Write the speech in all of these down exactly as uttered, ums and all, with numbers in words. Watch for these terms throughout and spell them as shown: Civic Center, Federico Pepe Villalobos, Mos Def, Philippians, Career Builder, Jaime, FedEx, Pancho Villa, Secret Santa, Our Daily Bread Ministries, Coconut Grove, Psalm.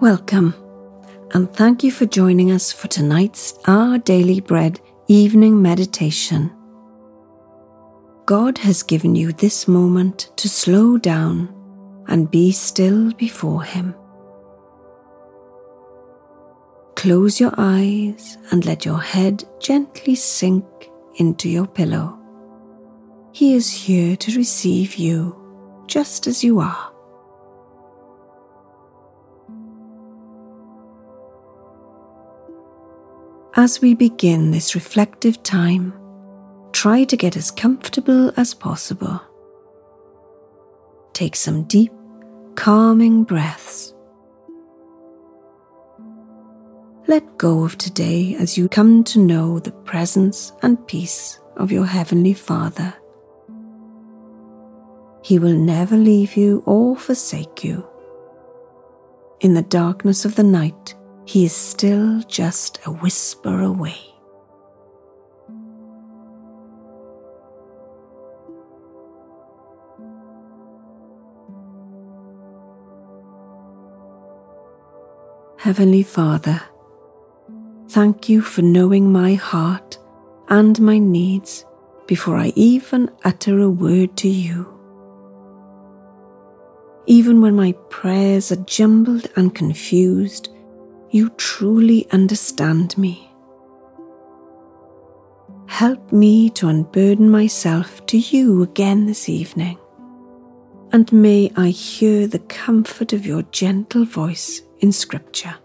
Welcome, and thank you for joining us for tonight's Our Daily Bread evening meditation. God has given you this moment to slow down and be still before Him. Close your eyes and let your head gently sink into your pillow. He is here to receive you just as you are. As we begin this reflective time, try to get as comfortable as possible. Take some deep, calming breaths. Let go of today as you come to know the presence and peace of your Heavenly Father. He will never leave you or forsake you. In the darkness of the night, He is still just a whisper away. Heavenly Father, thank you for knowing my heart and my needs before I even utter a word to you. Even when my prayers are jumbled and confused, you truly understand me. Help me to unburden myself to you again this evening, and may I hear the comfort of your gentle voice in Scripture.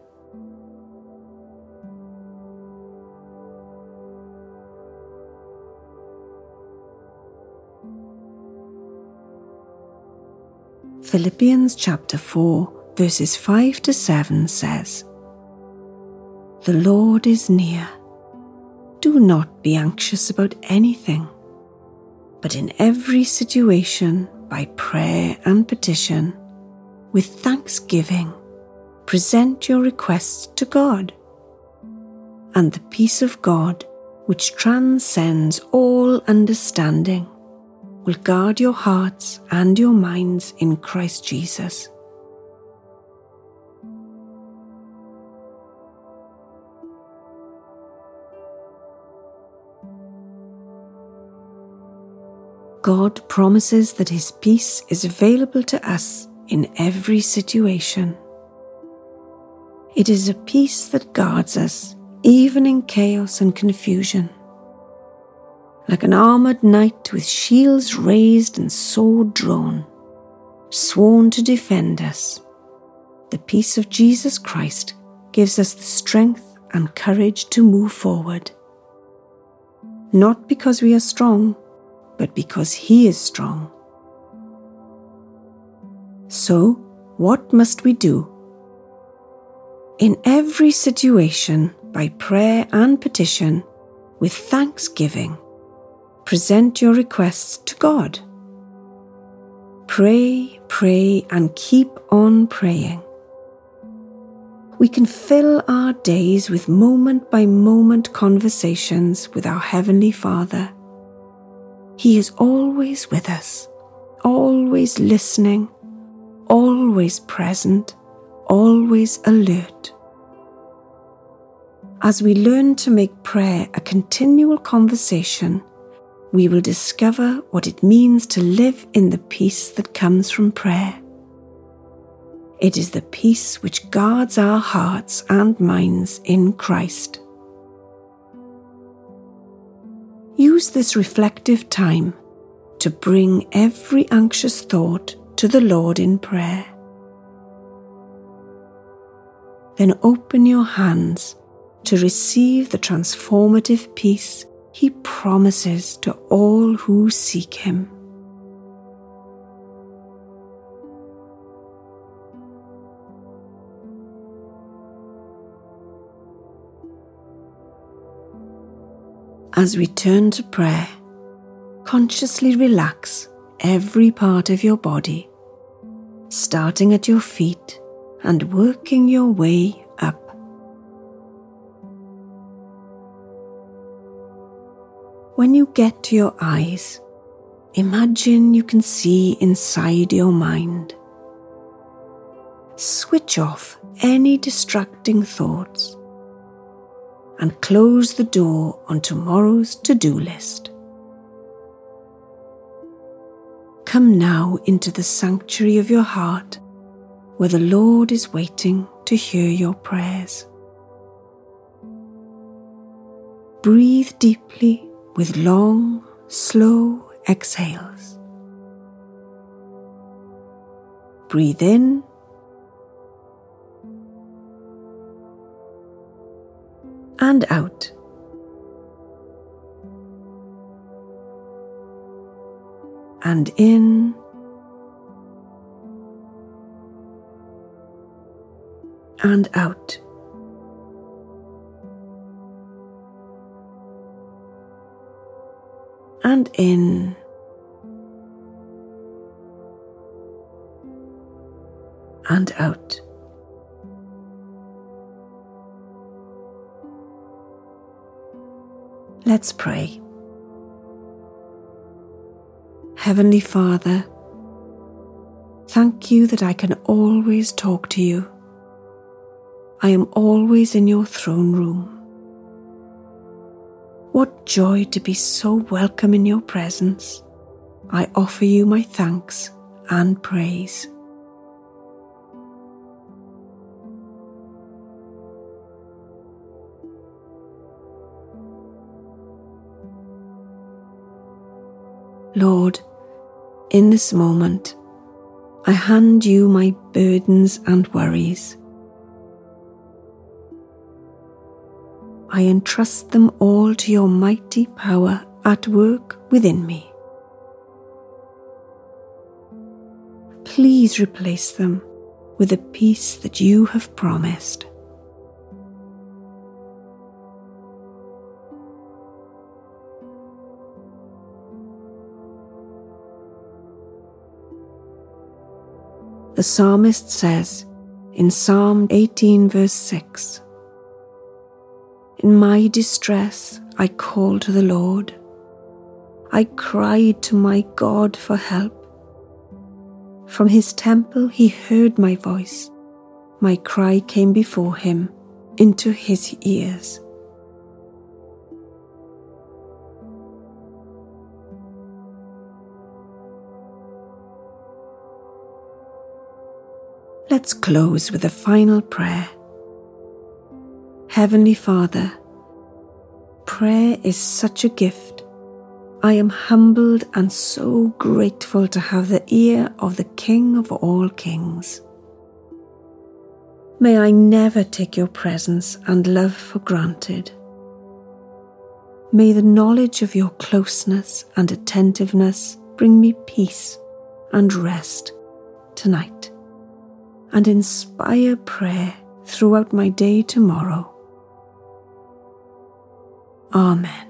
Philippians chapter four, verses five to seven says, "The Lord is near. Do not be anxious about anything, but in every situation, by prayer and petition, with thanksgiving, present your requests to God. And the peace of God, which transcends all understanding, will guard your hearts and your minds in Christ Jesus." God promises that His peace is available to us in every situation. It is a peace that guards us, even in chaos and confusion. Like an armoured knight with shields raised and sword drawn, sworn to defend us, the peace of Jesus Christ gives us the strength and courage to move forward. Not because we are strong, but because He is strong. So, what must we do? In every situation, by prayer and petition, with thanksgiving, present your requests to God. Pray, pray, and keep on praying. We can fill our days with moment-by-moment conversations with our Heavenly Father. He is always with us, always listening, always present, always alert. As we learn to make prayer a continual conversation, we will discover what it means to live in the peace that comes from prayer. It is the peace which guards our hearts and minds in Christ. Use this reflective time to bring every anxious thought to the Lord in prayer. Then open your hands to receive the transformative peace He promises to all who seek Him. As we turn to prayer, consciously relax every part of your body, starting at your feet and working your way up. When you get to your eyes, Imagine you can see inside your mind. Switch off any distracting thoughts and close the door on tomorrow's to-do list. Come now into the sanctuary of your heart, where the Lord is waiting to hear your prayers. Breathe deeply with long, slow exhales. Breathe in and out. And in and out. And in and out. Let's pray. Heavenly Father, thank you that I can always talk to you. I am always in your throne room. What joy to be so welcome in your presence. I offer you my thanks and praise. Lord, in this moment, I hand you my burdens and worries. I entrust them all to your mighty power at work within me. Please replace them with the peace that you have promised. The psalmist says in Psalm eighteen verse six, "In my distress I called to the Lord. I cried to my God for help. From his temple he heard my voice. My cry came before him into his ears." Let's close with a final prayer. Heavenly Father, prayer is such a gift. I am humbled and so grateful to have the ear of the King of all kings. May I never take your presence and love for granted. May the knowledge of your closeness and attentiveness bring me peace and rest tonight, and inspire prayer throughout my day tomorrow. Amen.